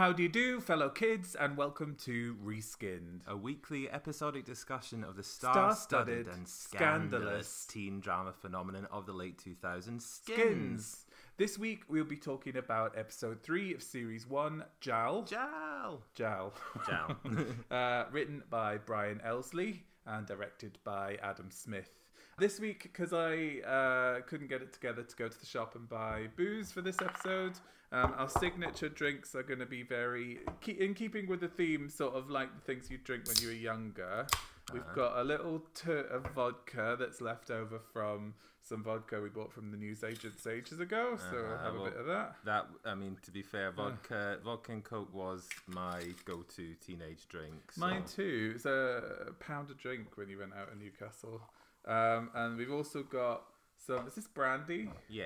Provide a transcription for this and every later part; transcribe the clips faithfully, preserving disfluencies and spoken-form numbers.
How do you do, fellow kids, and welcome to Reskinned, a weekly episodic discussion of the star-studded, star-studded and scandalous, scandalous teen drama phenomenon of the late two thousands, Skins. This week we'll be talking about episode three of series one, Jal. Jal. Jal. Jal. uh, written by Bryan Elsley and directed by Adam Smith. This week, because I uh, couldn't get it together to go to the shop and buy booze for this episode, um, our signature drinks are going to be very, ke- in keeping with the theme, sort of like the things you drink when you were younger. Uh-huh. We've got a little turt of vodka that's left over from some vodka we bought from the newsagents ages ago, so uh-huh. we'll have well, a bit of that. That, I mean, to be fair, vodka uh. vodka and Coke was my go-to teenage drink. So. Mine too. It's a pound a drink when you went out in Newcastle. Um, and we've also got some, is this brandy? Yeah.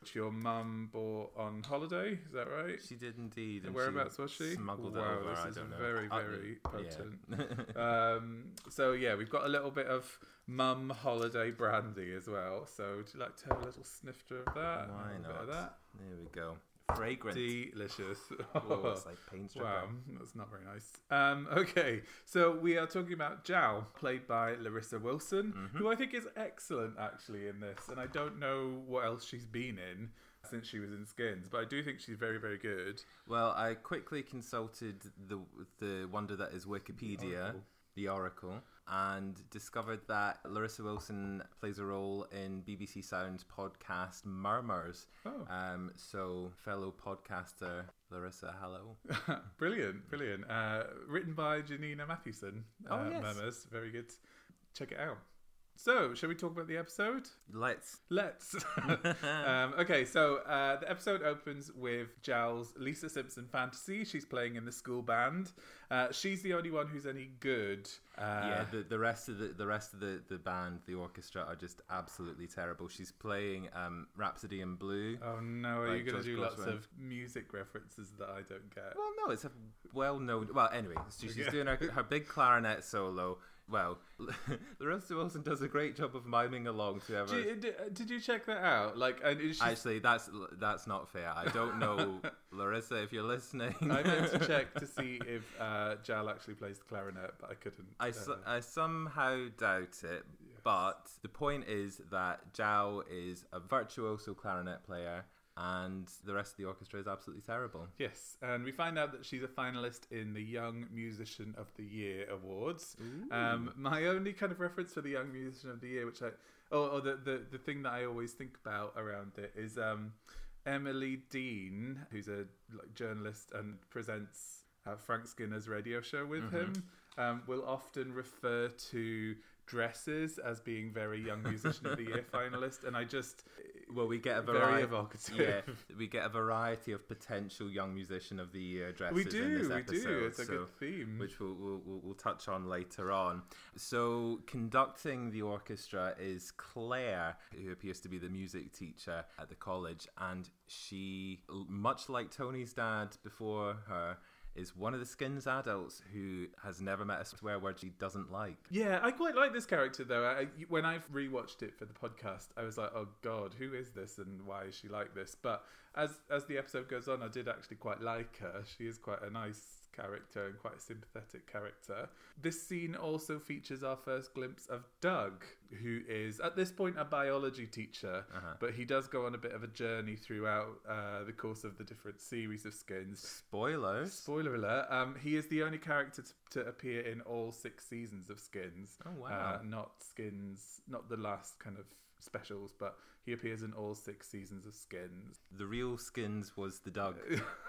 Which your mum bought on holiday, is that right? She did indeed. And whereabouts was she? Smuggled wow, it over, this I is don't know. very, very I, potent. Yeah. um, so yeah, we've got a little bit of mum holiday brandy as well. So would you like to have a little snifter of that? Why not? A bit of that? There we go. Fragrant. Delicious. Oh, it's like paint stripper. Wow, that's not very nice. Um, okay, so we are talking about Jal, played by Larissa Wilson, mm-hmm. who I think is excellent, actually, in this. And I don't know what else she's been in since she was in Skins, but I do think she's very, very good. Well, I quickly consulted the, the wonder that is Wikipedia, oh. the Oracle, and discovered that Larissa Wilson plays a role in B B C Sound's podcast Murmurs. Oh. Um, so, fellow podcaster Larissa, hello. brilliant, brilliant. Uh, written by Janina Matheson. Uh, oh, yes. Murmurs, very good. Check it out. So, shall we talk about the episode? Let's. Let's. um, okay, so uh, the episode opens with Jal's Lisa Simpson fantasy. She's playing in the school band. Uh, she's the only one who's any good. Uh, yeah, the, the rest of the the rest of the, the band, the orchestra, are just absolutely terrible. She's playing um, Rhapsody in Blue. Oh no, are you going to do Corsair. Lots of music references that I don't get? Well, no, it's a well-known. Well, anyway, so she's doing her, her big clarinet solo. Well, Larissa Wilson does a great job of miming along to everyone. Did, did you check that out? Like, and she's... Actually, that's that's not fair. I don't know, Larissa, if you're listening. I meant to check to see if uh, Jal actually plays the clarinet, but I couldn't. I, uh... su- I somehow doubt it, yes. But the point is that Jal is a virtuoso clarinet player, and the rest of the orchestra is absolutely terrible. Yes, and we find out that she's a finalist in the Young Musician of the Year Awards. Um, my only kind of reference for the Young Musician of the Year, which I... Oh, oh the, the, the thing that I always think about around it is um, Emily Dean, who's a like, journalist and presents uh, Frank Skinner's radio show with mm-hmm. him, um, will often refer to... dresses as being very Young Musician of the Year finalist, and I just well we get a variety very evocative. Yeah, we get a variety of potential Young Musician of the Year dresses. We do, in this episode, we do. It's a so, good theme, which we'll, we'll we'll touch on later on. So conducting the orchestra is Claire, who appears to be the music teacher at the college, and she, much like Tony's dad before her, is one of the Skins adults who has never met a swear word she doesn't like. Yeah, I quite like this character, though. I, when I've rewatched it for the podcast, I was like, oh, God, who is this and why is she like this? But as as the episode goes on, I did actually quite like her. She is quite a nice character and quite a sympathetic character. This scene also features our first glimpse of Doug, who is at this point a biology teacher, uh-huh. but he does go on a bit of a journey throughout uh, the course of the different series of Skins. Spoilers. Spoiler alert. Um, he is the only character to, to appear in all six seasons of Skins. Oh, wow. Uh, not Skins, not the last kind of specials, but he appears in all six seasons of Skins. The real Skins was the Doug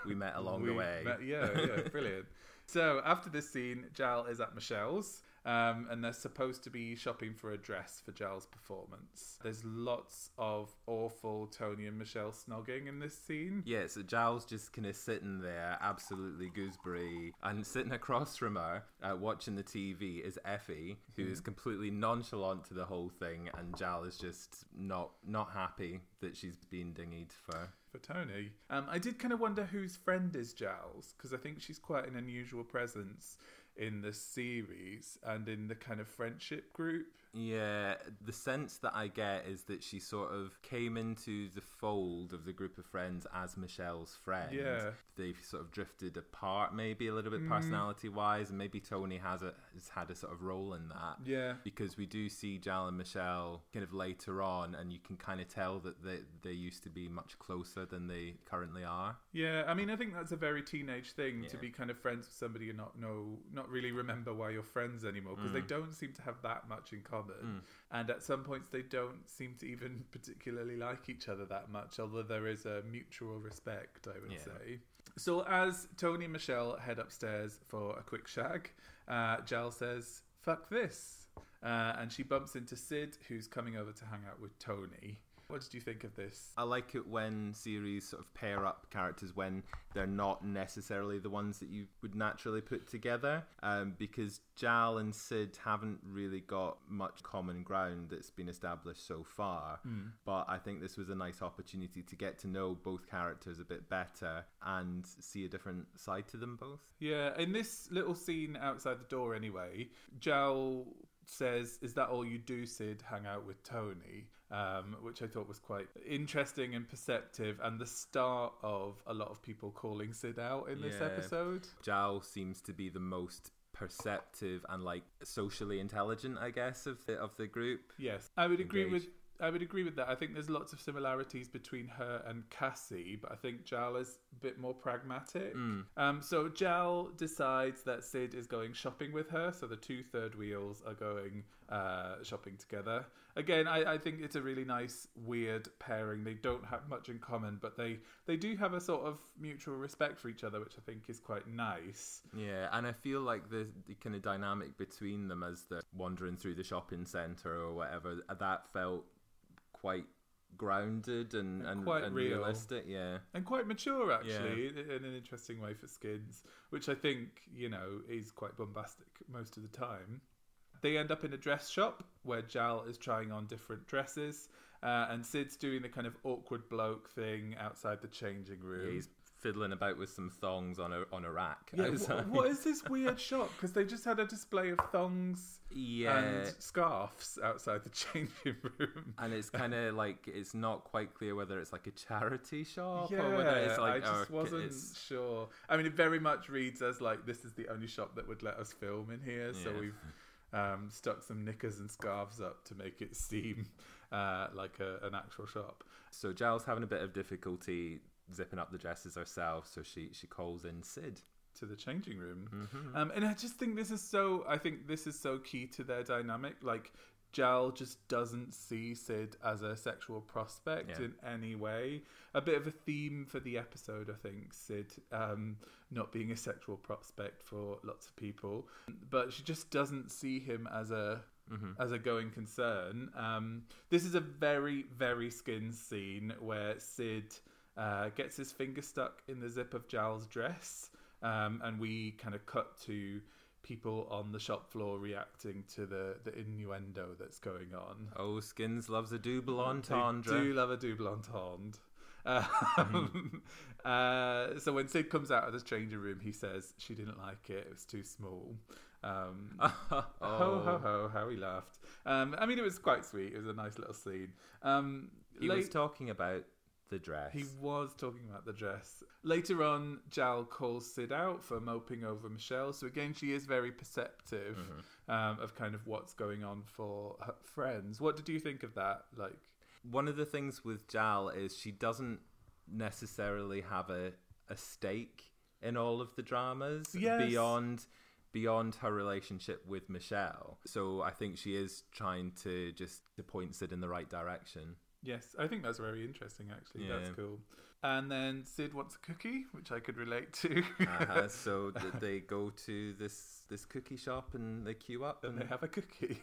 we met along we the way. Met, yeah, yeah, brilliant. So after this scene, Jal is at Michelle's, um, and they're supposed to be shopping for a dress for Jal's performance. There's lots of awful Tony and Michelle snogging in this scene. Yeah, so Jal's just kind of sitting there, absolutely gooseberry, and sitting across from her, uh, watching the T V, is Effie, who mm-hmm. is completely nonchalant to the whole thing, and Jal is just not not happy that she's being dinghied for... for Tony. Um, I did kind of wonder whose friend is Jal's, because I think she's quite an unusual presence in the series and in the kind of friendship group. Yeah, the sense that I get is that she sort of came into the fold of the group of friends as Michelle's friend. Yeah. They've sort of drifted apart maybe a little bit mm. personality-wise, and maybe Tony has, a, has had a sort of role in that. Yeah. Because we do see Jal and Michelle kind of later on, and you can kind of tell that they, they used to be much closer than they currently are. Yeah, I mean, I think that's a very teenage thing yeah. to be kind of friends with somebody and not know, not really remember why you're friends anymore, because mm. they don't seem to have that much in common. Mm. And at some points they don't seem to even particularly like each other that much, although there is a mutual respect, I would yeah. say. So as Tony and Michelle head upstairs for a quick shag, uh, Jal says, fuck this. Uh, and she bumps into Sid, who's coming over to hang out with Tony. What did you think of this? I like it when series sort of pair up characters when they're not necessarily the ones that you would naturally put together, um, because Jal and Sid haven't really got much common ground that's been established so far. Mm. But I think this was a nice opportunity to get to know both characters a bit better and see a different side to them both. Yeah, in this little scene outside the door anyway, Jal says, is that all you do, Sid? Hang out with Tony, um, which I thought was quite interesting and perceptive, and the start of a lot of people calling Sid out in yeah. this episode. Jal seems to be the most perceptive and like socially intelligent, I guess, of the of the group. Yes, I would Engage. agree with. I would agree with that. I think there's lots of similarities between her and Cassie, but I think Jal is a bit more pragmatic. Mm. Um, so Jal decides that Sid is going shopping with her, so the two third wheels are going uh, shopping together. Again, I, I think it's a really nice, weird pairing. They don't have much in common, but they, they do have a sort of mutual respect for each other, which I think is quite nice. Yeah, and I feel like the, the kind of dynamic between them as they're wandering through the shopping centre or whatever, that felt quite grounded and, and, and, quite and real. realistic, yeah. And quite mature, actually, yeah. in an interesting way for Skins, which I think, you know, is quite bombastic most of the time. They end up in a dress shop where Jal is trying on different dresses, uh, and Sid's doing the kind of awkward bloke thing outside the changing room. He's fiddling about with some thongs on a on a rack. Yeah, what, what is this weird shop? Because they just had a display of thongs yeah. and scarves outside the changing room. And it's kind of like, it's not quite clear whether it's like a charity shop yeah, or whether it's like... I just wasn't it's... sure. I mean, it very much reads as like, this is the only shop that would let us film in here. So yeah. we've um, stuck some knickers and scarves up to make it seem uh, like a, an actual shop. So Jal's having a bit of difficulty zipping up the dresses herself, so she she calls in Sid to the changing room. Mm-hmm. um and I just think this is so I think this is so key to their dynamic. Like, Jal just doesn't see Sid as a sexual prospect yeah. in any way. A bit of a theme for the episode, I think, Sid um not being a sexual prospect for lots of people, but she just doesn't see him as a Mm-hmm. as a going concern. Um this is a very, very Skins scene where Sid Uh, gets his finger stuck in the zip of Jal's dress, um, and we kind of cut to people on the shop floor reacting to the, the innuendo that's going on. Oh, Skins loves a double entendre. They do love a double entendre. Um, mm-hmm. uh, so when Sid comes out of the changing room, he says she didn't like it, it was too small. Um, oh. Ho, ho, ho, how he laughed. Um, I mean, it was quite sweet. It was a nice little scene. Um, he late- was talking about the dress. He was talking about the dress. Later on, Jal calls Sid out for moping over Michelle. So again, she is very perceptive mm-hmm. um, of kind of what's going on for her friends. What did you think of that? Like, one of the things with Jal is she doesn't necessarily have a, a stake in all of the dramas yes. beyond beyond her relationship with Michelle. So I think she is trying to just to point Sid in the right direction. Yes, I think that's very interesting, actually. Yeah. That's cool. And then Sid wants a cookie, which I could relate to. uh-huh. So they go to this this cookie shop and they queue up. And, and they have a cookie.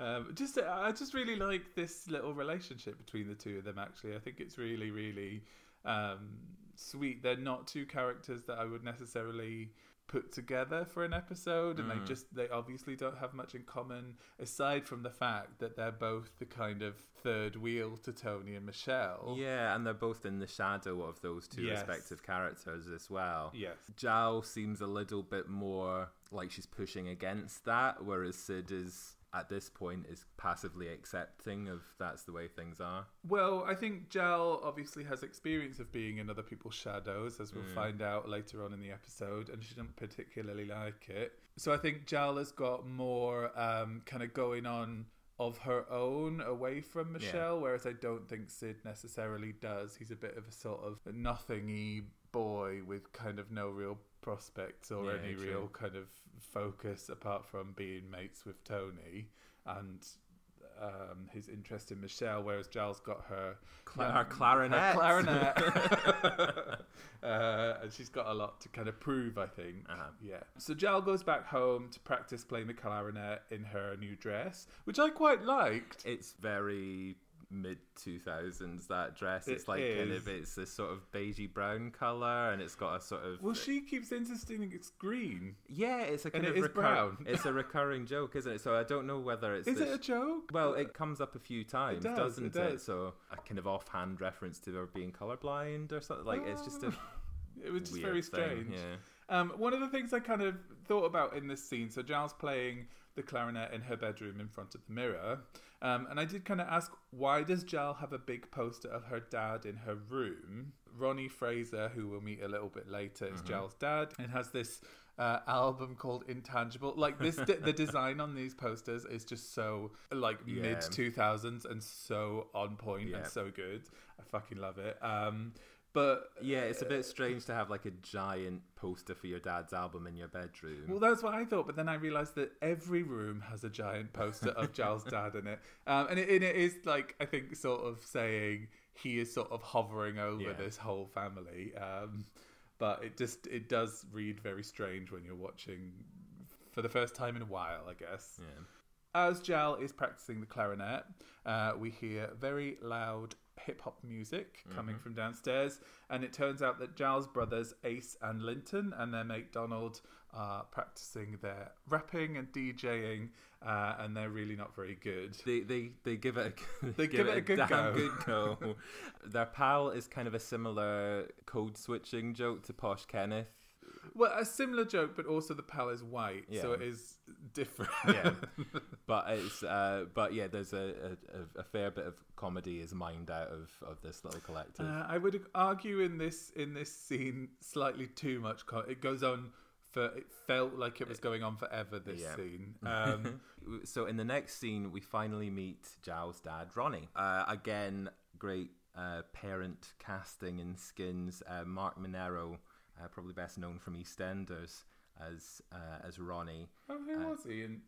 um, just, I just really like this little relationship between the two of them, actually. I think it's really, really um, sweet. They're not two characters that I would necessarily put together for an episode, and mm. they just they obviously don't have much in common aside from the fact that they're both the kind of third wheel to Tony and Michelle. Yeah, and they're both in the shadow of those two yes. respective characters as well. Yes. Jal seems a little bit more like she's pushing against that, whereas Sid is at this point is passively accepting of that's the way things are? Well, I think Jel obviously has experience of being in other people's shadows, as we'll mm. find out later on in the episode, and she didn't particularly like it. So I think Jel has got more um, kind of going on of her own away from Michelle, yeah. whereas I don't think Sid necessarily does. He's a bit of a sort of nothing-y boy with kind of no real prospects or yeah, any true. real kind of focus apart from being mates with Tony and um, his interest in Michelle, whereas Giles got her, Cla- um, her clarinet, her clarinet. uh, and she's got a lot to kind of prove, I think. Uh-huh. Yeah. So Giles goes back home to practice playing the clarinet in her new dress, which I quite liked. It's very mid two thousands, that dress. It's it like is. kind of, it's this sort of beigey brown colour, and it's got a sort of, well, she keeps insisting it's green. Yeah, it's a kind and of it recur- brown. It's a recurring joke, isn't it? So I don't know whether it's is it a joke. Well, it comes up a few times, it does, doesn't it, does. it? So a kind of offhand reference to her being colourblind or something. Like um, it's just a it was just weird very strange. Thing. Yeah. Um, one of the things I kind of thought about in this scene, so Giles playing the clarinet in her bedroom in front of the mirror, um, and I did kind of ask, why does Jal have a big poster of her dad in her room? Ronnie Fraser, who we'll meet a little bit later, is mm-hmm. Jal's dad, and has this uh, album called Intangible. Like this, d- the design on these posters is just so like yeah. mid two thousands and so on point yeah. and so good. I fucking love it. Um, But yeah, it's a bit strange to have like a giant poster for your dad's album in your bedroom. Well, that's what I thought, but then I realised that every room has a giant poster of Giles' dad in it. Um, and, it and it is like, I think, sort of saying he is sort of hovering over yeah. this whole family. Um, but it just, it does read very strange when you're watching for the first time in a while, I guess. Yeah. As Jal is practising the clarinet, uh, we hear very loud hip-hop music coming mm-hmm. from downstairs, and it turns out that Giles' brothers Ace and Linton and their mate Donald are practising their rapping and DJing, uh, and they're really not very good. They they, they give it a, they give it a good damn go. good go. Their pal is kind of a similar code-switching joke to Posh Kenneth. Well, a similar joke, but also the pal is white, yeah. so it is different. yeah, but it's uh, but yeah, there's a, a a fair bit of comedy is mined out of, of this little collective. Uh, I would argue in this in this scene slightly too much. Com- it goes on for it felt like it was going on forever. This yeah. scene. Um, so in the next scene, we finally meet Giles' dad, Ronnie. Uh, again, great uh, parent casting in Skins. Uh, Mark Monero. Uh, probably best known from EastEnders as uh, as Ronnie. Oh, who uh, was he? In?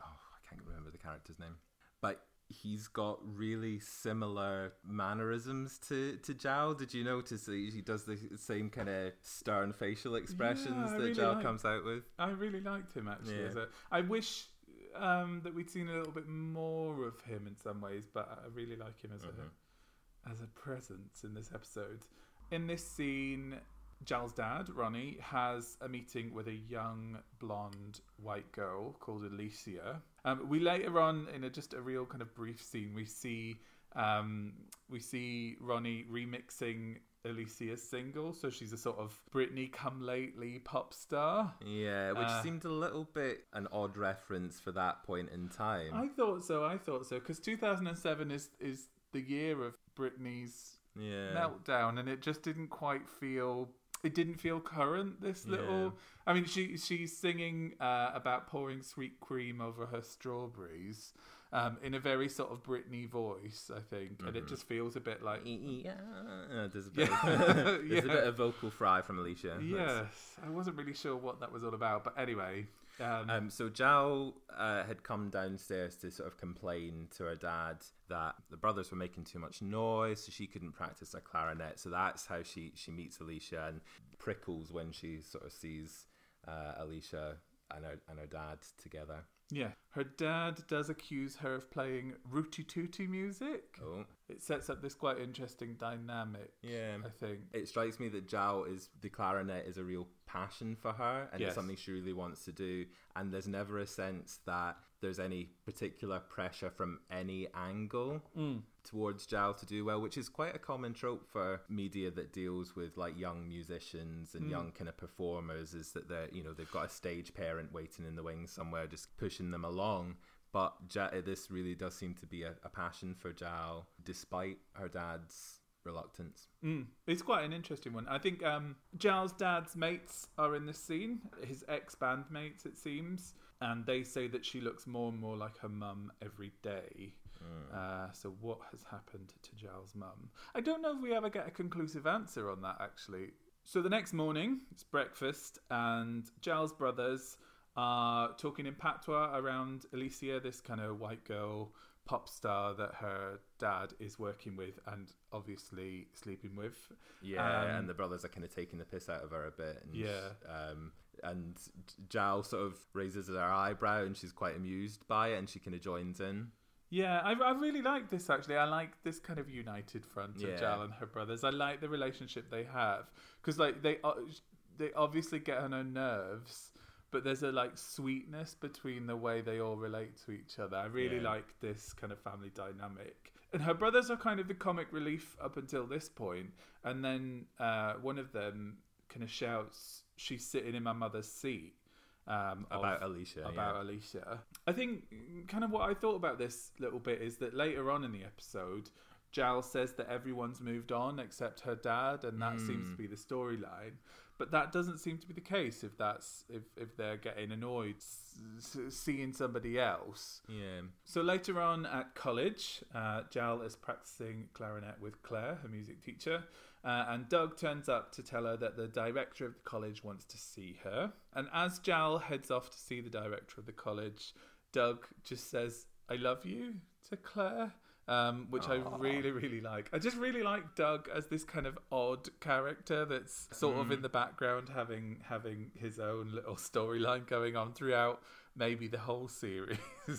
Oh, I can't remember the character's name. But he's got really similar mannerisms to, to Jal. Did you notice that he does the same kind of stern facial expressions yeah, that really Jal liked, comes out with? I really liked him, actually. Yeah. As a, I wish um, that we'd seen a little bit more of him in some ways, but I really like him as mm-hmm. a as a presence in this episode. In this scene, Jal's dad, Ronnie, has a meeting with a young, blonde, white girl called Alicia. Um, we later on, in a, just a real kind of brief scene, we see um, we see Ronnie remixing Alicia's single. So she's a sort of Britney come lately pop star. Yeah, which uh, seemed a little bit an odd reference for that point in time. I thought so, I thought so. Because two thousand seven is, is the year of Britney's yeah. meltdown, and it just didn't quite feel... It didn't feel current, this little... Yeah. I mean, she she's singing uh, about pouring sweet cream over her strawberries um, in a very sort of Britney voice, I think. Mm-hmm. And it just feels a bit like... Yeah. Uh, there's a bit, yeah. of, there's yeah. a bit of vocal fry from Alicia. Yes. That's... I wasn't really sure what that was all about. But anyway... Um, um, so Jal uh, had come downstairs to sort of complain to her dad that the brothers were making too much noise, so she couldn't practice her clarinet. So that's how she, she meets Alicia, and prickles when she sort of sees uh, Alicia and her, and her dad together. Yeah. Her dad does accuse her of playing rooty-tooty music. Oh. It sets up this quite interesting dynamic, yeah. I think. It strikes me that Jal is, the clarinet is a real passion for her, and yes. it's something she really wants to do. And there's never a sense that there's any particular pressure from any angle mm. towards Jal to do well, which is quite a common trope for media that deals with like young musicians and mm. young kind of performers, is that they're, you know, they've got a stage parent waiting in the wings somewhere just pushing them along. But ja- this really does seem to be a, a passion for Jal, despite her dad's reluctance. Mm. It's quite an interesting one. I think um, Jal's dad's mates are in this scene, his ex-band mates, it seems, and they say that she looks more and more like her mum every day. Mm. Uh, so what has happened to Jal's mum? I don't know if we ever get a conclusive answer on that, actually. So the next morning, it's breakfast, and Jal's brothers are talking in patois around Alicia, this kind of white girl pop star that her dad is working with and obviously sleeping with. Yeah, um, and the brothers are kind of taking the piss out of her a bit. And yeah. Um, and Jal sort of raises her eyebrow and she's quite amused by it and she kind of joins in. Yeah, I, I really like this, actually. I like this kind of united front of yeah. Jal and her brothers. I like the relationship they have. Because like, they, they obviously get on her nerves, but there's a like sweetness between the way they all relate to each other. I really yeah. like this kind of family dynamic. And her brothers are kind of the comic relief up until this point. And then uh, one of them kind of shouts, "She's sitting in my mother's seat." Um, about of, Alicia. About yeah. Alicia. I think kind of what I thought about this little bit is that later on in the episode, Jal says that everyone's moved on except her dad, and that mm. seems to be the storyline. But that doesn't seem to be the case if that's if, if they're getting annoyed s- seeing somebody else. Yeah. So later on at college, uh, Jal is practicing clarinet with Claire, her music teacher, uh, and Doug turns up to tell her that the director of the college wants to see her. And as Jal heads off to see the director of the college, Doug just says, "I love you" to Claire. Um, which Aww. I really, really like. I just really like Doug as this kind of odd character that's sort mm. of in the background, having having his own little storyline going on throughout maybe the whole series.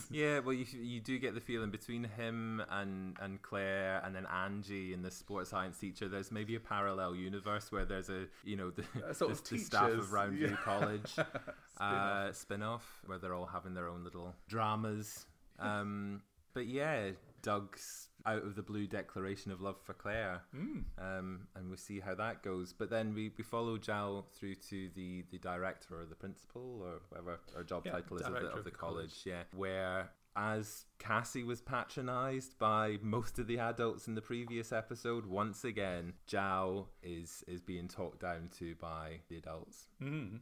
Yeah, well, you you do get the feeling between him and, and Claire and then Angie and the sports science teacher, there's maybe a parallel universe where there's a, you know, the, sort the, of the staff of Roundview yeah. College spin-off. Uh, spin-off where they're all having their own little dramas. Um But yeah, Doug's out-of-the-blue declaration of love for Claire, mm. um, and we see how that goes. But then we, we follow Jal through to the, the director or the principal or whatever our job yeah, title is of the, of the, of the college, college, yeah, where as Cassie was patronised by most of the adults in the previous episode, once again, Jal is, is being talked down to by the adults. Mm.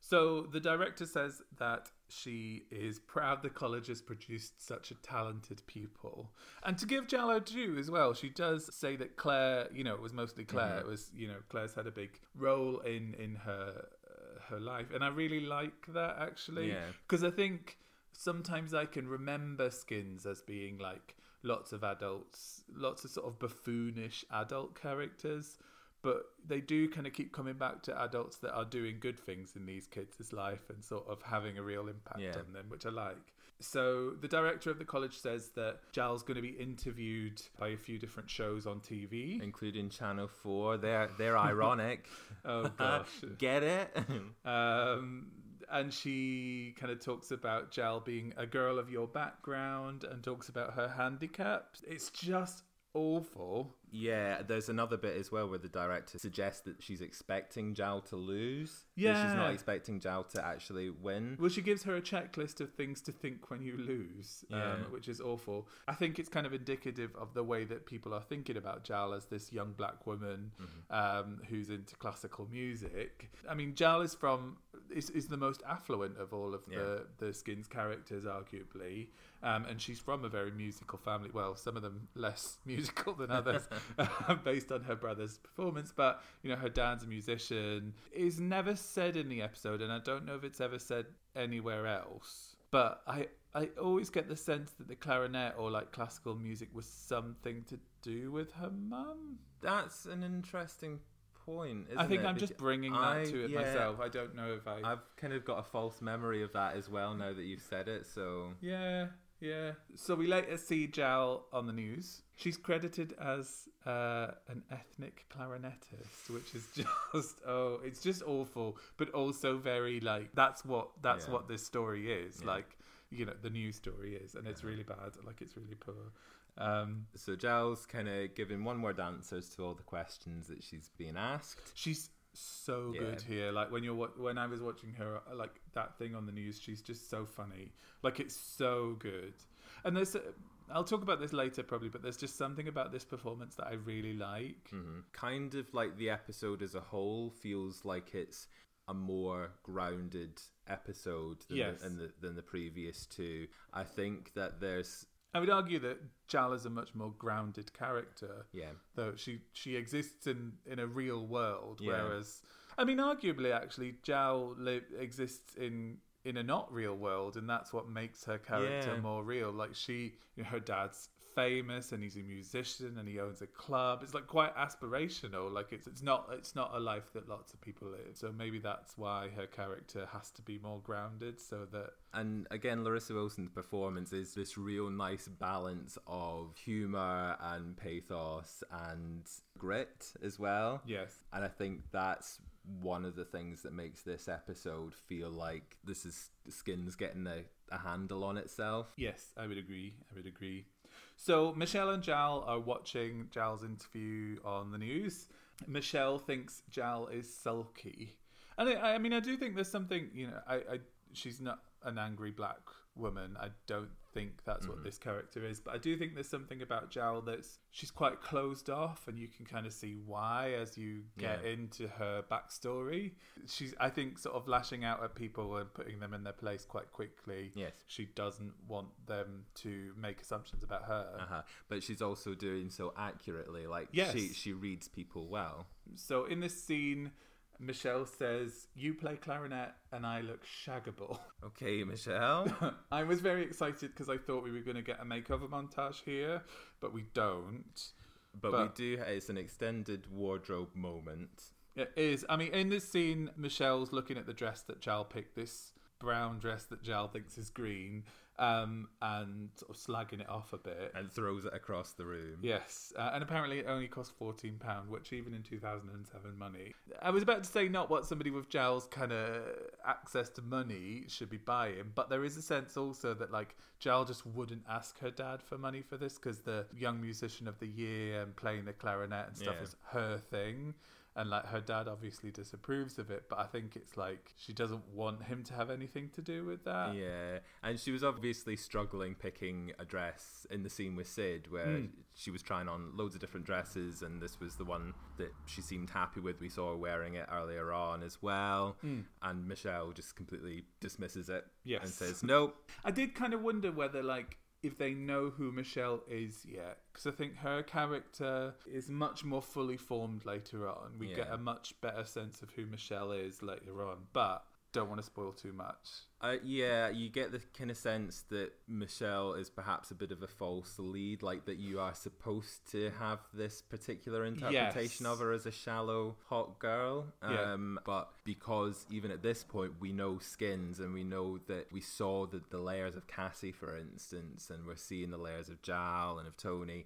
So the director says that she is proud the college has produced such a talented pupil. And to give Jal her due as well, she does say that Claire, you know, it was mostly Claire. Mm-hmm. It was, you know, Claire's had a big role in, in her uh, her life. And I really like that, actually. Yeah. Because I think sometimes I can remember Skins as being like lots of adults, lots of sort of buffoonish adult characters. But they do kind of keep coming back to adults that are doing good things in these kids' life and sort of having a real impact yeah. on them, which I like. So the director of the college says that Jal's going to be interviewed by a few different shows on T V. Including Channel four. They're, they're ironic. Oh, gosh. Get it? um, and she kind of talks about Jal being a girl of your background and talks about her handicaps. It's just awful. Yeah, there's another bit as well where the director suggests that she's expecting Jal to lose. Yeah. She's not expecting Jal to actually win. Well, she gives her a checklist of things to think when you lose, yeah. um, which is awful. I think it's kind of indicative of the way that people are thinking about Jal as this young black woman mm-hmm. um, who's into classical music. I mean, Jal is from, is, is the most affluent of all of yeah. the, the Skins characters, arguably. Um, and she's from a very musical family. Well, some of them less musical than others. Based on her brother's performance, but you know her dad's a musician. It's never said in the episode, and I don't know if it's ever said anywhere else, but I I always get the sense that the clarinet or like classical music was something to do with her mum. That's an interesting point, isn't I think it? I'm just bringing that I, to it yeah, myself. I don't know if I I've kind of got a false memory of that as well now that you've said it, so yeah. Yeah. So we later see Jal on the news. She's credited as uh, an ethnic clarinetist, which is just oh, it's just awful, but also very like that's what that's yeah. what this story is. Yeah. Like, you know, the news story is, and yeah. it's really bad. Like, it's really poor. Um, so Jal's kind of giving one word answers to all the questions that she's being asked. She's so yeah. good here. Like when you're when I was watching her, like that thing on the news, she's just so funny. Like it's so good. And there's, I'll talk about this later probably, but there's just something about this performance that I really like. Mm-hmm. Kind of like the episode as a whole feels like it's a more grounded episode than, yes. the, than, the, than the previous two. I think that there's... I would argue that Jal is a much more grounded character. Yeah. Though she, she exists in, in a real world, yeah. whereas... I mean, arguably, actually, Jal li- exists in... in a not real world, and that's what makes her character yeah. more real. Like she, you know, her dad's famous and he's a musician and he owns a club. It's like quite aspirational. Like it's it's not it's not a life that lots of people live. So maybe that's why her character has to be more grounded, so that. And again, Larissa Wilson's performance is this real nice balance of humor and pathos and grit as well. Yes. And I think that's one of the things that makes this episode feel like this is Skins getting a, a handle on itself. Yes, I would agree. I would agree. So Michelle and Jal are watching Jal's interview on the news. Michelle thinks Jal is sulky. And I, I mean, I do think there's something, you know, I, I she's not an angry black woman. I don't think that's what mm-hmm. this character is, but I do think there's something about Jal that's she's quite closed off, and you can kind of see why as you get yeah. into her backstory. She's, I think, sort of lashing out at people and putting them in their place quite quickly. Yes, she doesn't want them to make assumptions about her, uh-huh. but she's also doing so accurately. Like yes. she she reads people well. So in this scene, Michelle says, "You play clarinet and I look shaggable." Okay, Michelle. I was very excited because I thought we were going to get a makeover montage here, but we don't. But, but we do. It's an extended wardrobe moment. It is. I mean, in this scene, Michelle's looking at the dress that Jal picked, this brown dress that Jal thinks is green, um, and sort of slagging it off a bit. And throws it across the room. Yes, uh, and apparently it only cost fourteen pounds, which even in two thousand seven money... I was about to say not what somebody with Jal's kind of access to money should be buying, but there is a sense also that, like, Jal just wouldn't ask her dad for money for this, because the Young Musician of the Year and playing the clarinet and stuff yeah. is her thing. And, like, her dad obviously disapproves of it, but I think it's, like, she doesn't want him to have anything to do with that. Yeah, and she was obviously struggling picking a dress in the scene with Sid, where mm. she was trying on loads of different dresses, and this was the one that she seemed happy with. We saw her wearing it earlier on as well, mm. and Michelle just completely dismisses it yes. and says, nope. I did kind of wonder whether, like, if they know who Michelle is yet, because I think her character is much more fully formed later on. We yeah. get a much better sense of who Michelle is later on, but don't want to spoil too much. Uh, yeah, you get the kind of sense that Michelle is perhaps a bit of a false lead, like that you are supposed to have this particular interpretation yes. of her as a shallow, hot girl. Um, yeah. But because even at this point, we know Skins, and we know that we saw the, the layers of Cassie, for instance, and we're seeing the layers of Jal and of Tony.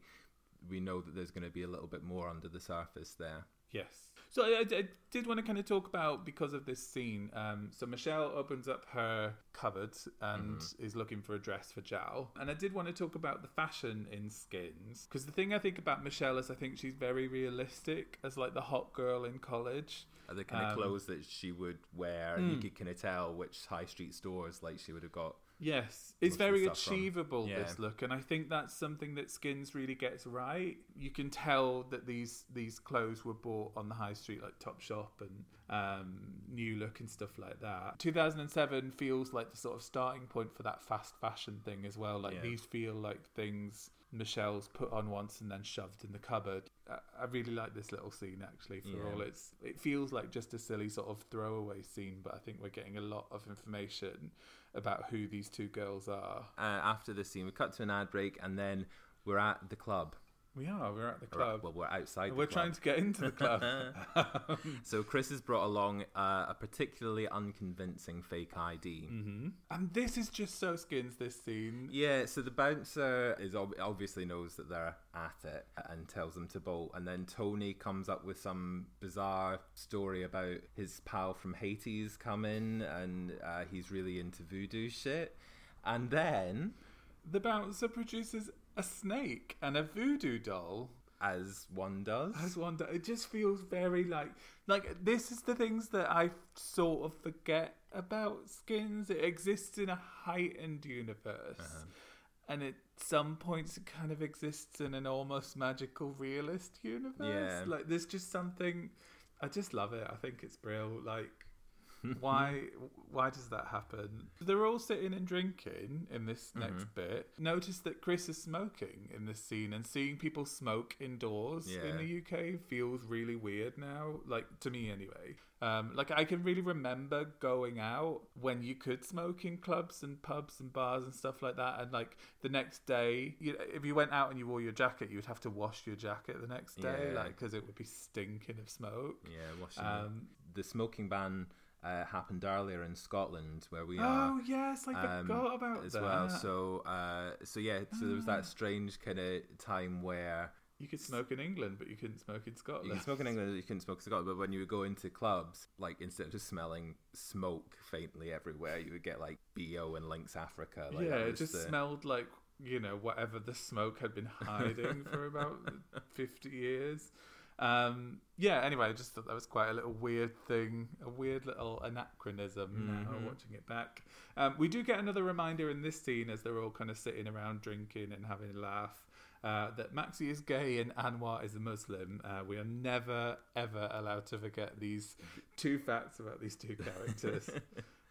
We know that there's going to be a little bit more under the surface there. Yes. So I, I did want to kind of talk about, because of this scene, um, so Michelle opens up her cupboard and mm-hmm. is looking for a dress for Jal. And I did want to talk about the fashion in Skins, because the thing I think about Michelle is I think she's very realistic as, like, the hot girl in college. Are the kind um, of clothes that she would wear, and mm. you could kind of tell which high street stores, like, she would have got. Yes, it's very achievable, yeah. this look, and I think that's something that Skins really gets right. You can tell that these these clothes were bought on the high street, like Topshop and um, New Look and stuff like that. two thousand seven feels like the sort of starting point for that fast fashion thing as well. Like yeah. these feel like things Michelle's put on once and then shoved in the cupboard. I really like this little scene, actually, for yeah. all it's... It feels like just a silly sort of throwaway scene, but I think we're getting a lot of information about who these two girls are. Uh, after this scene, we cut to an ad break, and then we're at the club. We are. We're at the club. We're at, well, we're outside the we're club. We're trying to get into the club. So Chris has brought along uh, a particularly unconvincing fake I D. Mm-hmm. And this is just so Skins, this scene. Yeah, so the bouncer is ob- obviously knows that they're at it and tells them to bolt. And then Tony comes up with some bizarre story about his pal from Haiti's coming, and uh, he's really into voodoo shit. And then... the bouncer produces... a snake and a voodoo doll. As one does. As one does. It just feels very like... Like, this is the things that I sort of forget about Skins. It exists in a heightened universe. Uh-huh. And at some points it kind of exists in an almost magical realist universe. Yeah. Like, there's just something... I just love it. I think it's brilliant. Like, why why does that happen? They're all sitting and drinking in this next mm-hmm. bit. Notice that Chris is smoking in this scene, and seeing people smoke indoors yeah. in the U K feels really weird now. Like, to me anyway. Um, like, I can really remember going out when you could smoke in clubs and pubs and bars and stuff like that. And, like, the next day, you, if you went out and you wore your jacket, you would have to wash your jacket the next day, yeah. like, because it would be stinking of smoke. Yeah, washing um, it. The smoking ban uh, happened earlier in Scotland, where we oh, are. Oh, yes, I um, forgot about as that. As well. So, uh, so, yeah, so ah. there was that strange kind of time where... You could smoke in England, but you couldn't smoke in Scotland. You could smoke in England, but you couldn't smoke in Scotland. But when you would go into clubs, like, instead of just smelling smoke faintly everywhere, you would get, like, B O and Lynx Africa. Like, yeah, it just the... smelled like, you know, whatever the smoke had been hiding for about fifty years. Um, yeah, anyway, I just thought that was quite a little weird thing, a weird little anachronism mm-hmm. now, watching it back. Um, we do get another reminder in this scene as they're all kind of sitting around drinking and having a laugh. Uh, that Maxi is gay and Anwar is a Muslim. Uh, we are never, ever allowed to forget these two facts about these two characters.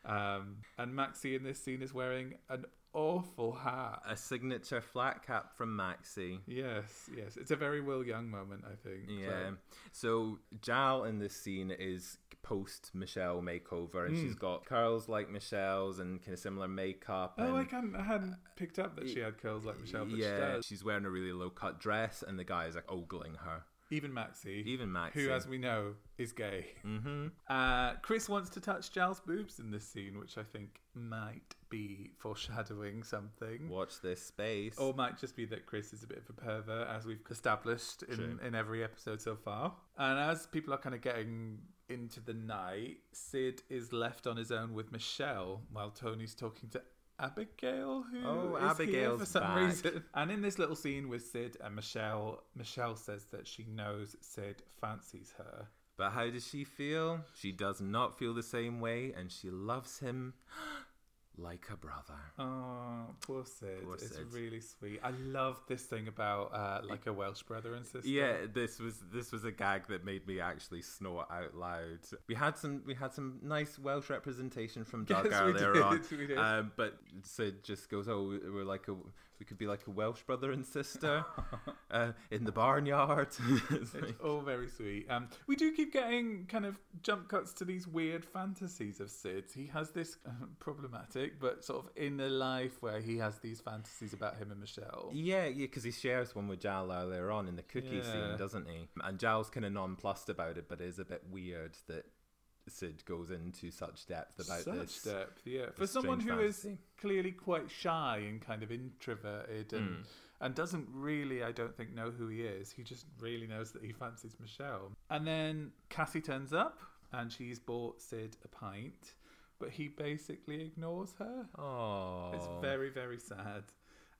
um, and Maxi in this scene is wearing an awful hat. A signature flat cap from Maxi. Yes, yes. It's a very Will Young moment, I think. Yeah. So, so Jal in this scene is post-Michelle makeover, and mm. she's got curls like Michelle's and kind of similar makeup. Oh, and, I, hadn't, I hadn't picked up that she had curls like Michelle, but yeah, she does. She's wearing a really low-cut dress, and the guy is, like, ogling her. Even Maxi. Even Maxi. Who, as we know, is gay. Mm-hmm. Uh, Chris wants to touch Jal's boobs in this scene, which I think might be foreshadowing something. Watch this space. Or might just be that Chris is a bit of a pervert, as we've established in, in every episode so far. And as people are kind of getting into the night, Sid is left on his own with Michelle, while Tony's talking to Abigail, who oh, is Abigail's here for some back. reason. And in this little scene with Sid and Michelle, Michelle says that she knows Sid fancies her. But how does she feel? She does not feel the same way, and she loves him like a brother. Oh, poor Sid. Poor Sid. It's really sweet. I love this thing about uh, like a Welsh brother and sister. Yeah, this was this was a gag that made me actually snort out loud. We had some we had some nice Welsh representation from Doug yes, earlier we did. on, we did. Um, but Sid just goes, "Oh, we're like a we could be like a Welsh brother and sister uh, in the barnyard." It's, like... it's all very sweet. Um, we do keep getting kind of jump cuts to these weird fantasies of Sid's. He has this uh, problematic. But sort of in the life where he has these fantasies about him and Michelle. Yeah, yeah, because he shares one with Jal earlier on in the cookie yeah. scene, doesn't he? And Jal's kind of nonplussed about it, but it is a bit weird that Sid goes into such depth about such this. Such depth, yeah. For someone who fantasy. is clearly quite shy and kind of introverted and mm. and doesn't really, I don't think, know who he is. He just really knows that he fancies Michelle. And then Cassie turns up and she's bought Sid a pint. But he basically ignores her. Oh, it's very, very sad.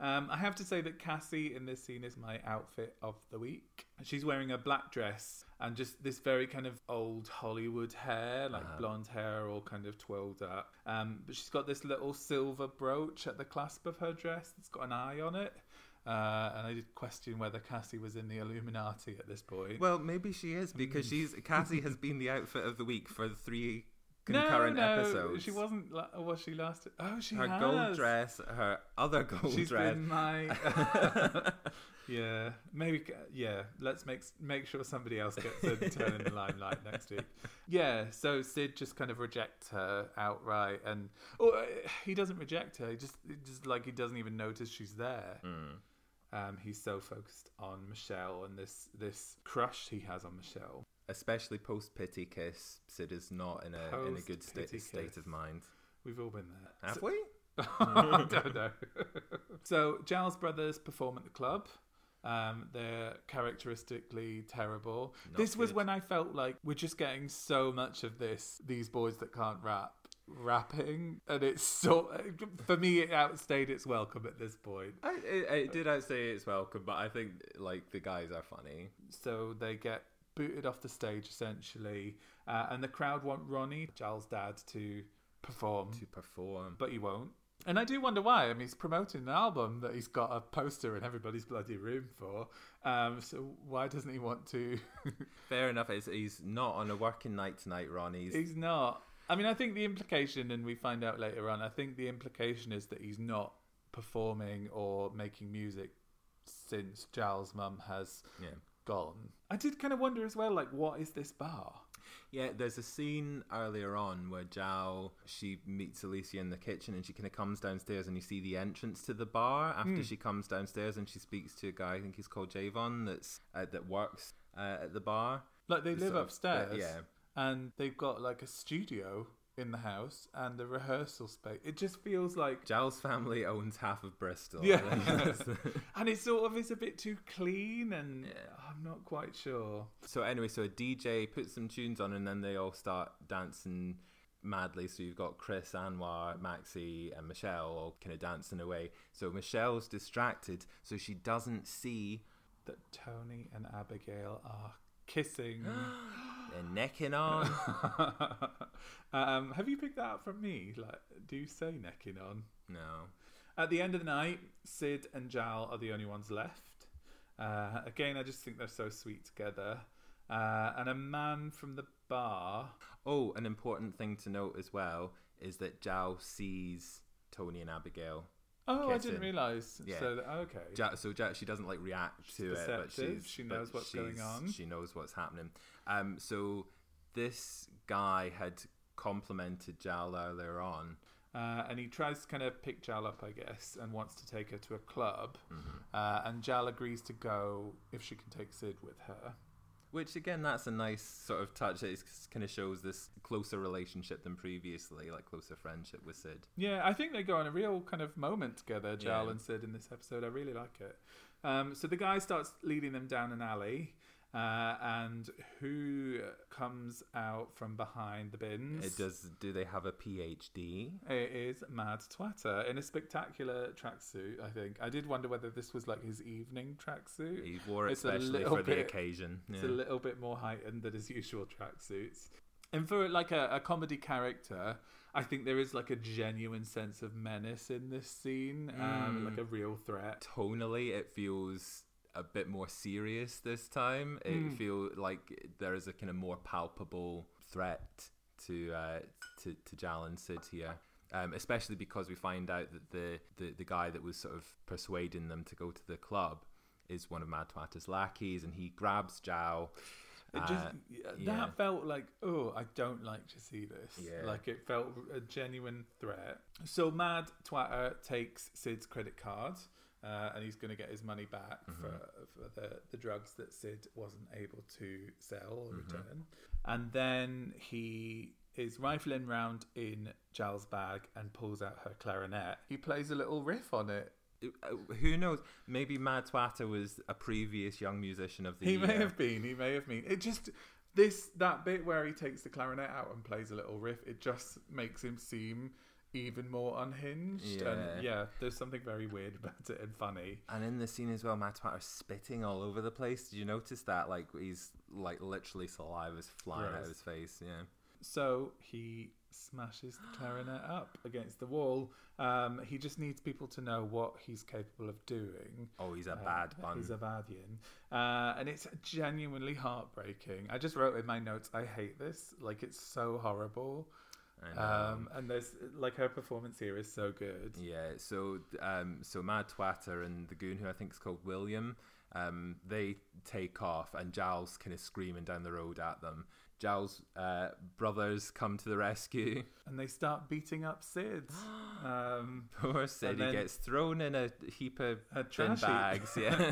Um, I have to say that Cassie in this scene is my outfit of the week. She's wearing a black dress and just this very kind of old Hollywood hair, like uh-huh. blonde hair all kind of twirled up. Um, but she's got this little silver brooch at the clasp of her dress that's got an eye on it. Uh, and I did question whether Cassie was in the Illuminati at this point. Well, maybe she is, because she's Cassie has been the outfit of the week for three concurrent no, no, episodes. She wasn't. Was she last? Oh, she her has. gold dress. Her other gold She's dress. She's been my. yeah, maybe. Yeah, let's make make sure somebody else gets a turn in the limelight next week. Yeah, so Sid just kind of rejects her outright, and or he doesn't reject her. He just just like he doesn't even notice she's there. Mm. Um, he's so focused on Michelle and this this crush he has on Michelle. Especially post-pity kiss, Sid is not in a in a good sta- state of mind. We've all been there. Have so- we? I don't know. So, Jal's brothers perform at the club. Um, they're characteristically terrible. Not this good. was when I felt like we're just getting so much of this, these boys that can't rap. rapping, and it's so, for me, it outstayed its welcome at this point. I, it, it did outstay its welcome, but I think like the guys are funny. So they get booted off the stage essentially, uh, and the crowd want Ronnie, Jal's dad, to perform. To perform, but he won't. And I do wonder why. I mean, he's promoting an album that he's got a poster in everybody's bloody room for. Um, so why doesn't he want to? Fair enough. It's, he's not on a working night tonight, Ronnie. He's not. I mean, I think the implication, and we find out later on, I think the implication is that he's not performing or making music since Jal's mum has yeah. gone. I did kind of wonder as well, like, what is this bar? Yeah, there's a scene earlier on where Jal, she meets Alicia in the kitchen, and she kind of comes downstairs, and you see the entrance to the bar after mm. she comes downstairs, and she speaks to a guy, I think he's called Jayvon, that's uh, that works uh, at the bar. Like, they live upstairs, of, uh, yeah, and they've got like a studio in the house and the rehearsal space. It just feels like Jal's family owns half of Bristol. Yeah, and it sort of is a bit too clean, and yeah. I'm not quite sure. So anyway, so a D J puts some tunes on, and then they all start dancing madly. So you've got Chris, Anwar, Maxie, and Michelle all kind of dancing away. So Michelle's distracted, so she doesn't see that Tony and Abigail are kissing. They're necking on. um, have you picked that up from me? Like, do you say necking on? No. At the end of the night, Sid and Jal are the only ones left. Uh, again, I just think they're so sweet together. Uh, and a man from the bar. Oh, an important thing to note as well is that Jal sees Tony and Abigail. Oh, kissing. I didn't realise. Yeah. So, okay. Ja- so ja- she doesn't like react she's to deceptive. it, but she's, she knows but what's going on. She knows what's happening. Um, so this guy had complimented Jal earlier on, uh, and he tries to kind of pick Jal up, I guess, and wants to take her to a club. Mm-hmm. Uh, and Jal agrees to go if she can take Sid with her. Which, again, that's a nice sort of touch. It kind of shows this closer relationship than previously, like closer friendship with Sid. Yeah, I think they go on a real kind of moment together, Jal yeah. and Sid, in this episode. I really like it. Um, so the guy starts leading them down an alley, uh, and who comes out from behind the bins? It does. Do they have a P H D? It is Mad Twatter in a spectacular tracksuit, I think. I did wonder whether this was like his evening tracksuit. He wore it it's especially for bit, the occasion. Yeah. It's a little bit more heightened than his usual tracksuits. And for like a, a comedy character, I think there is like a genuine sense of menace in this scene, mm. um, like a real threat. Tonally, it feels a bit more serious this time. It mm. feels like there is a kind of more palpable threat to uh, to, to Jal and Sid here, um, especially because we find out that the, the, the guy that was sort of persuading them to go to the club is one of Mad Twatter's lackeys, and he grabs Jal. It just uh, that yeah. felt like, oh, I don't like to see this. Yeah. Like, it felt a genuine threat. So Mad Twatter takes Sid's credit card, uh, and he's going to get his money back mm-hmm. for, for the, the drugs that Sid wasn't able to sell or mm-hmm. return. And then he is rifling round in Jal's bag and pulls out her clarinet. He plays a little riff on it. Who knows? Maybe Mad Twatter was a previous Young Musician of the Year. He may have been. He may have been. It just this that bit where he takes the clarinet out and plays a little riff. It just makes him seem even more unhinged. Yeah. And yeah, there's something very weird about it and funny. And in the scene as well, Mad Twatter's spitting all over the place. Did you notice that? Like, he's like literally saliva's flying yes. out of his face. Yeah. So he smashes the clarinet up against the wall. Um, he just needs people to know what he's capable of doing. Oh, he's a um, bad one. He's a bad yin. Uh, and it's genuinely heartbreaking. I just wrote in my notes, I hate this. Like, it's so horrible. I know. Um, and there's, like, her performance here is so good. Yeah, so um, so Mad Twatter and the goon, who I think is called William, um, they take off, and Jal's kind of screaming down the road at them. Jal's uh, brothers come to the rescue. And they start beating up Sid. Um, Poor Sid. He gets thrown in a heap of a bin bags. Yeah.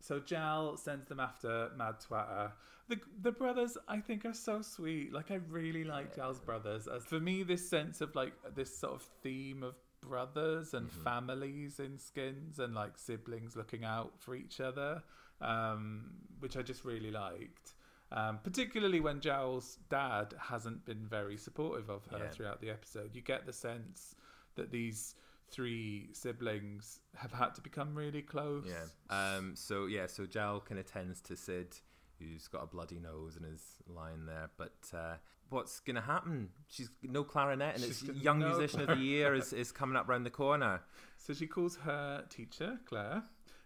So Jal sends them after Mad Twatter. The, the brothers, I think, are so sweet. Like, I really like yeah. Jal's brothers. As for me, this sense of, like, this sort of theme of brothers and mm-hmm. families in Skins, and, like, siblings looking out for each other, um, which I just really liked. Um, particularly when Joel's dad hasn't been very supportive of her yeah. throughout the episode. You get the sense that these three siblings have had to become really close. Yeah. Um, so, yeah, so Joel kind of tends to Sid, who's got a bloody nose and is lying there. But uh, what's going to happen? She's no clarinet, and She's it's Young no Musician clarinet. Of the Year is, is coming up round the corner. So she calls her teacher, Claire.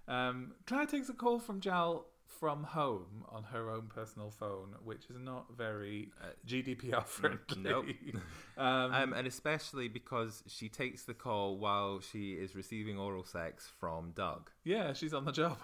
Um, Claire takes a call from Joel from home on her own personal phone, which is not very uh, G D P R friendly. Nope. um, um, and especially because she takes the call while she is receiving oral sex from Doug. Yeah, she's on the job.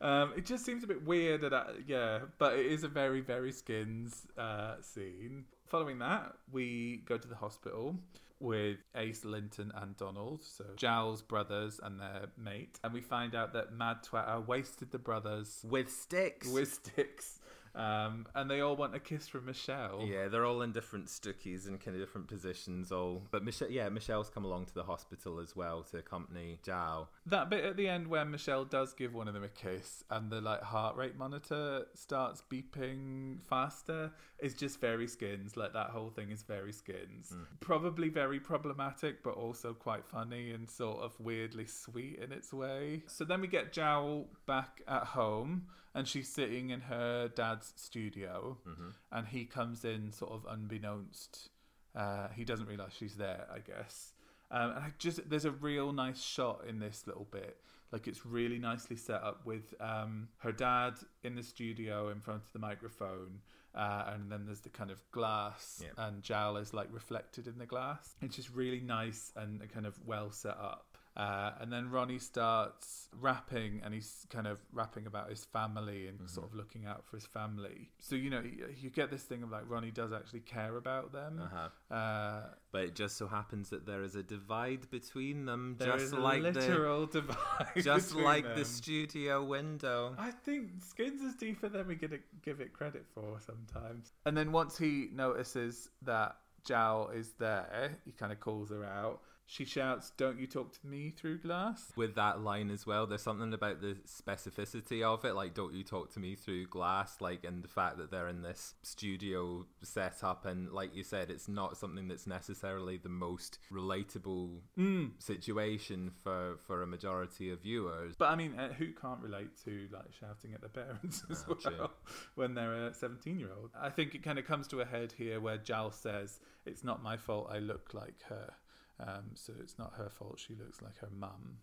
um, it just seems a bit weird. That I, yeah, but it is a very, very Skins uh, scene. Following that, we go to the hospital with Ace, Linton and Donald, so Jowl's brothers and their mate, and we find out that Mad Twatter wasted the brothers with sticks with sticks um, and they all want a kiss from Michelle. Yeah, they're all in different stookies and kind of different positions all, but Michelle, yeah, Michelle's come along to the hospital as well to accompany Jowl. That bit at the end where Michelle does give one of them a kiss and the like heart rate monitor starts beeping faster is just very Skins. Like that whole thing is very Skins. Mm. Probably very problematic, but also quite funny and sort of weirdly sweet in its way. So then we get Jowl back at home and she's sitting in her dad's studio, mm-hmm. and he comes in sort of unbeknownst. Uh, he doesn't realise she's there, I guess. Um, and I just, there's a real nice shot in this little bit. Like, it's really nicely set up with um, her dad in the studio in front of the microphone. Uh, and then there's the kind of glass, yeah. and Jowl is like reflected in the glass. It's just really nice and kind of well set up. Uh, and then Ronnie starts rapping, and he's kind of rapping about his family and mm-hmm. sort of looking out for his family. So, you know, you, you get this thing of like Ronnie does actually care about them. Uh-huh. Uh, but it just so happens that there is a divide between them. There just is like a literal the, divide. Just like them. The studio window. I think Skins is deeper than we give it credit for sometimes. And then once he notices that Jowl is there, he kind of calls her out. She shouts, "Don't you talk to me through glass?" With that line as well, there's something about the specificity of it, like, don't you talk to me through glass, like, and the fact that they're in this studio setup, and like you said, it's not something that's necessarily the most relatable mm. situation for, for a majority of viewers. But I mean, who can't relate to like shouting at their parents as oh, well true. when they're a seventeen-year-old? I think it kind of comes to a head here where Jowl says, "It's not my fault I look like her." Um, so it's not her fault she looks like her mum.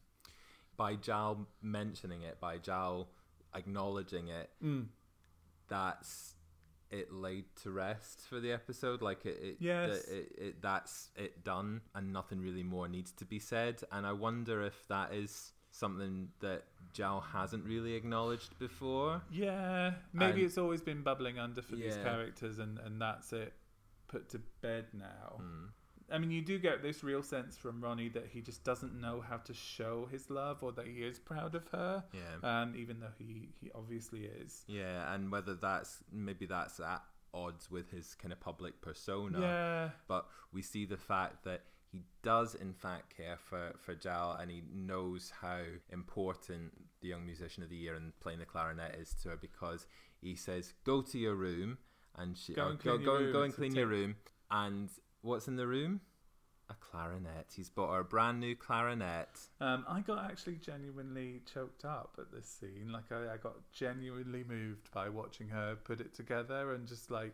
By Jowl mentioning it, by Jowl acknowledging it, mm. that's it laid to rest for the episode. Like it, it, yes. the, it, it, that's it done, and nothing really more needs to be said. And I wonder if that is something that Jowl hasn't really acknowledged before. Yeah, maybe and, it's always been bubbling under for yeah. these characters, and, and that's it put to bed now. Mm. I mean, you do get this real sense from Ronnie that he just doesn't know how to show his love, or that he is proud of her, yeah. um, even though he, he obviously is. Yeah, and whether that's, maybe that's at odds with his kind of public persona. Yeah. But we see the fact that he does, in fact, care for, for Jowl, and he knows how important the Young Musician of the Year and playing the clarinet is to her, because he says, go to your room, and she go and clean, go, your, go, room go and clean your room, and... What's in the room? A clarinet. He's bought her a brand new clarinet. Um, I got actually genuinely choked up at this scene. Like, I, I got genuinely moved by watching her put it together, and just like,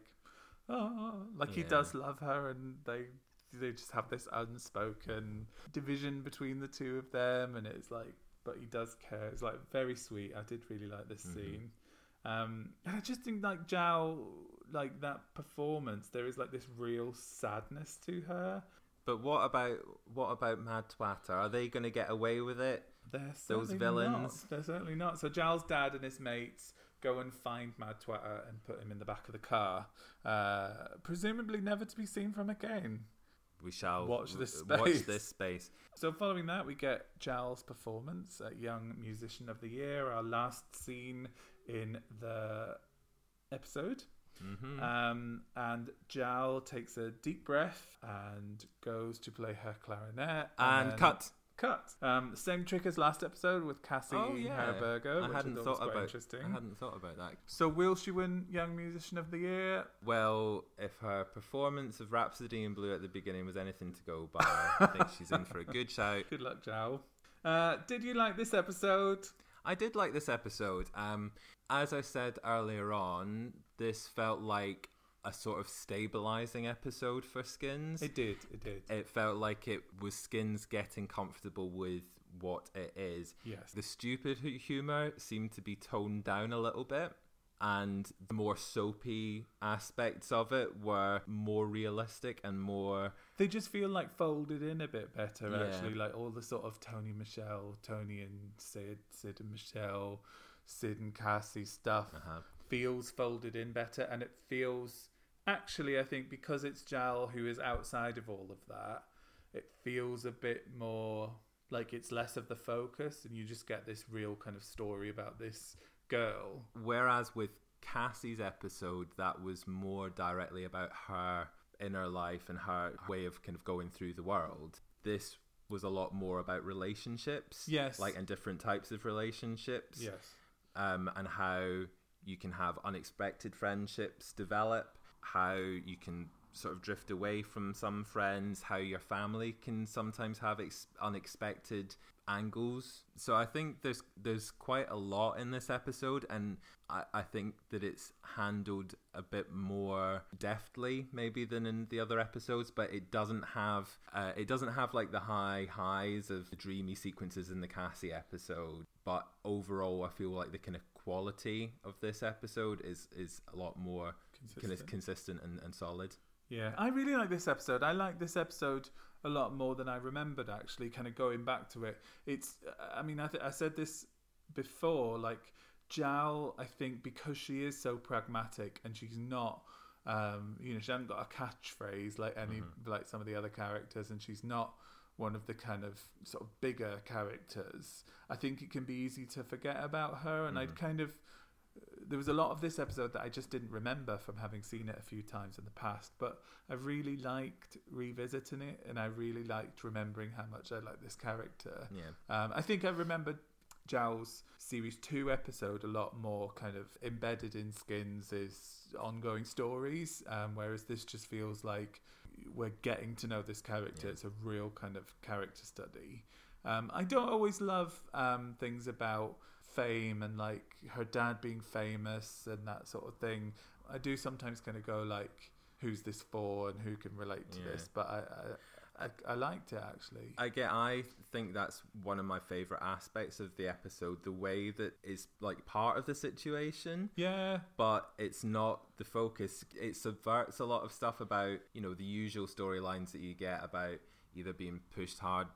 oh, like yeah. he does love her, and they they just have this unspoken division between the two of them, and it's like, but he does care. It's like very sweet. I did really like this mm-hmm. scene. Um, and I just think, like, Jowl, like, that performance, there is, like, this real sadness to her. But what about what about Mad Twatter? Are they going to get away with it? They're Those villains? Not. They're certainly not. So Jowl's dad and his mates go and find Mad Twatter and put him in the back of the car, uh, presumably never to be seen from again. We shall watch this space. Watch this space. So following that, we get Jowl's performance at Young Musician of the Year, our last scene in the episode. Mm-hmm. Um, and Jowl takes a deep breath and goes to play her clarinet. And, and cut. cut. Um, same trick as last episode with Cassie oh, yeah. Herberger, which I hadn't I thought was quite about, interesting. I hadn't thought about that. So will she win Young Musician of the Year? Well, if her performance of Rhapsody in Blue at the beginning was anything to go by, I think she's in for a good shout. Good luck, Jowl. Uh, did you like this episode? I did like this episode. Um, as I said earlier on, this felt like a sort of stabilizing episode for Skins. It did, it did. It felt like it was Skins getting comfortable with what it is. Yes. The stupid humor seemed to be toned down a little bit, and the more soapy aspects of it were more realistic and more... They just feel like folded in a bit better, yeah. actually. Like all the sort of Tony Michelle, Tony and Sid, Sid and Michelle, Sid and Cassie stuff uh-huh. feels folded in better, and it feels... Actually, I think because it's Jal who is outside of all of that, it feels a bit more like it's less of the focus, and you just get this real kind of story about this girl. Whereas with Cassie's episode, that was more directly about her inner life and her way of kind of going through the world. This was a lot more about relationships. Yes. Like, and different types of relationships. Yes. Um, and how you can have unexpected friendships develop, how you can sort of drift away from some friends, how your family can sometimes have ex- unexpected angles. So I think there's there's quite a lot in this episode, and I, I think that it's handled a bit more deftly maybe than in the other episodes, but it doesn't have uh, it doesn't have like the high highs of the dreamy sequences in the Cassie episode. But overall, I feel like the kind of quality of this episode is is a lot more consistent, kind of consistent and, and solid. Yeah, I really like this episode. I like this episode a lot more than I remembered, actually, kind of going back to it. It's, I mean, I, th- I said this before, like, Jowl, I think, because she is so pragmatic and she's not, um, you know, she hasn't got a catchphrase like any, mm-hmm. like some of the other characters, and she's not one of the kind of sort of bigger characters. I think it can be easy to forget about her, and mm-hmm. I'd kind of... There was a lot of this episode that I just didn't remember from having seen it a few times in the past, but I really liked revisiting it, and I really liked remembering how much I liked this character. Yeah. Um, I think I remembered Jowl's series two episode a lot more kind of embedded in Skins' ongoing stories, um, whereas this just feels like we're getting to know this character. Yeah. It's a real kind of character study. Um, I don't always love um, things about fame and like her dad being famous and that sort of thing. I do sometimes kind of go like, who's this for and who can relate to yeah. this, but I I, I I liked it actually. I get I think that's one of my favorite aspects of the episode, the way that is like part of the situation, yeah, but it's not the focus. It subverts a lot of stuff about, you know, the usual storylines that you get about either being pushed hard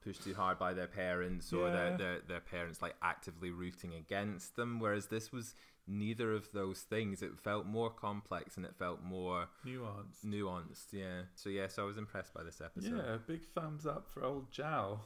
pushed too hard by their parents, or yeah. their, their their parents like actively rooting against them, whereas this was neither of those things. It felt more complex and it felt more nuanced nuanced yeah so yeah so I was impressed by this episode. Yeah, big thumbs up for old Jowl.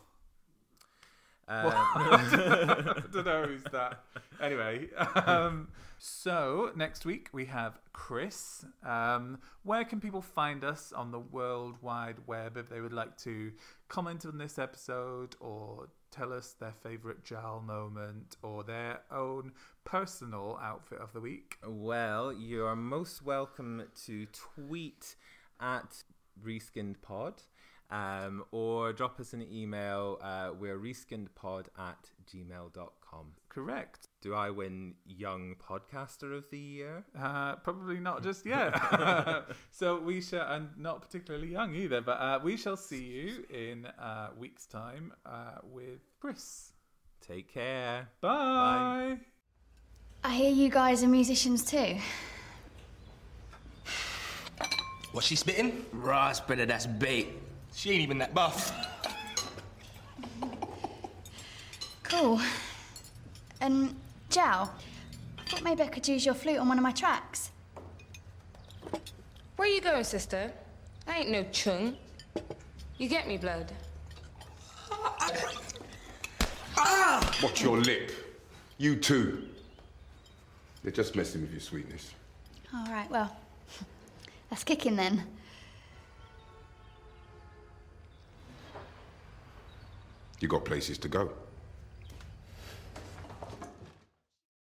Um, I don't know who's that. Anyway, um, so next week we have Chris. Um, where can people find us on the World Wide Web if they would like to comment on this episode or tell us their favourite Jowl moment or their own personal outfit of the week? Well, you are most welcome to tweet at Reskinned Pod. Um, or drop us an email. Uh, we're reskinnedpod at gmail dot com. Correct. Do I win Young Podcaster of the Year? Uh, probably not just yet. So we shall, and not particularly young either, but uh, we shall see you in a uh, week's time uh, with Chris. Take care. Bye. Bye. I hear you guys are musicians too. What's she spitting? Raw spitter, that's bait. She ain't even that buff. Cool. And, Jowl, I thought maybe I could use your flute on one of my tracks. Where you going, sister? I ain't no chung. You get me, blood. Watch your lip. You too. They're just messing with your sweetness. All right, well, that's kicking then. you've got places to go.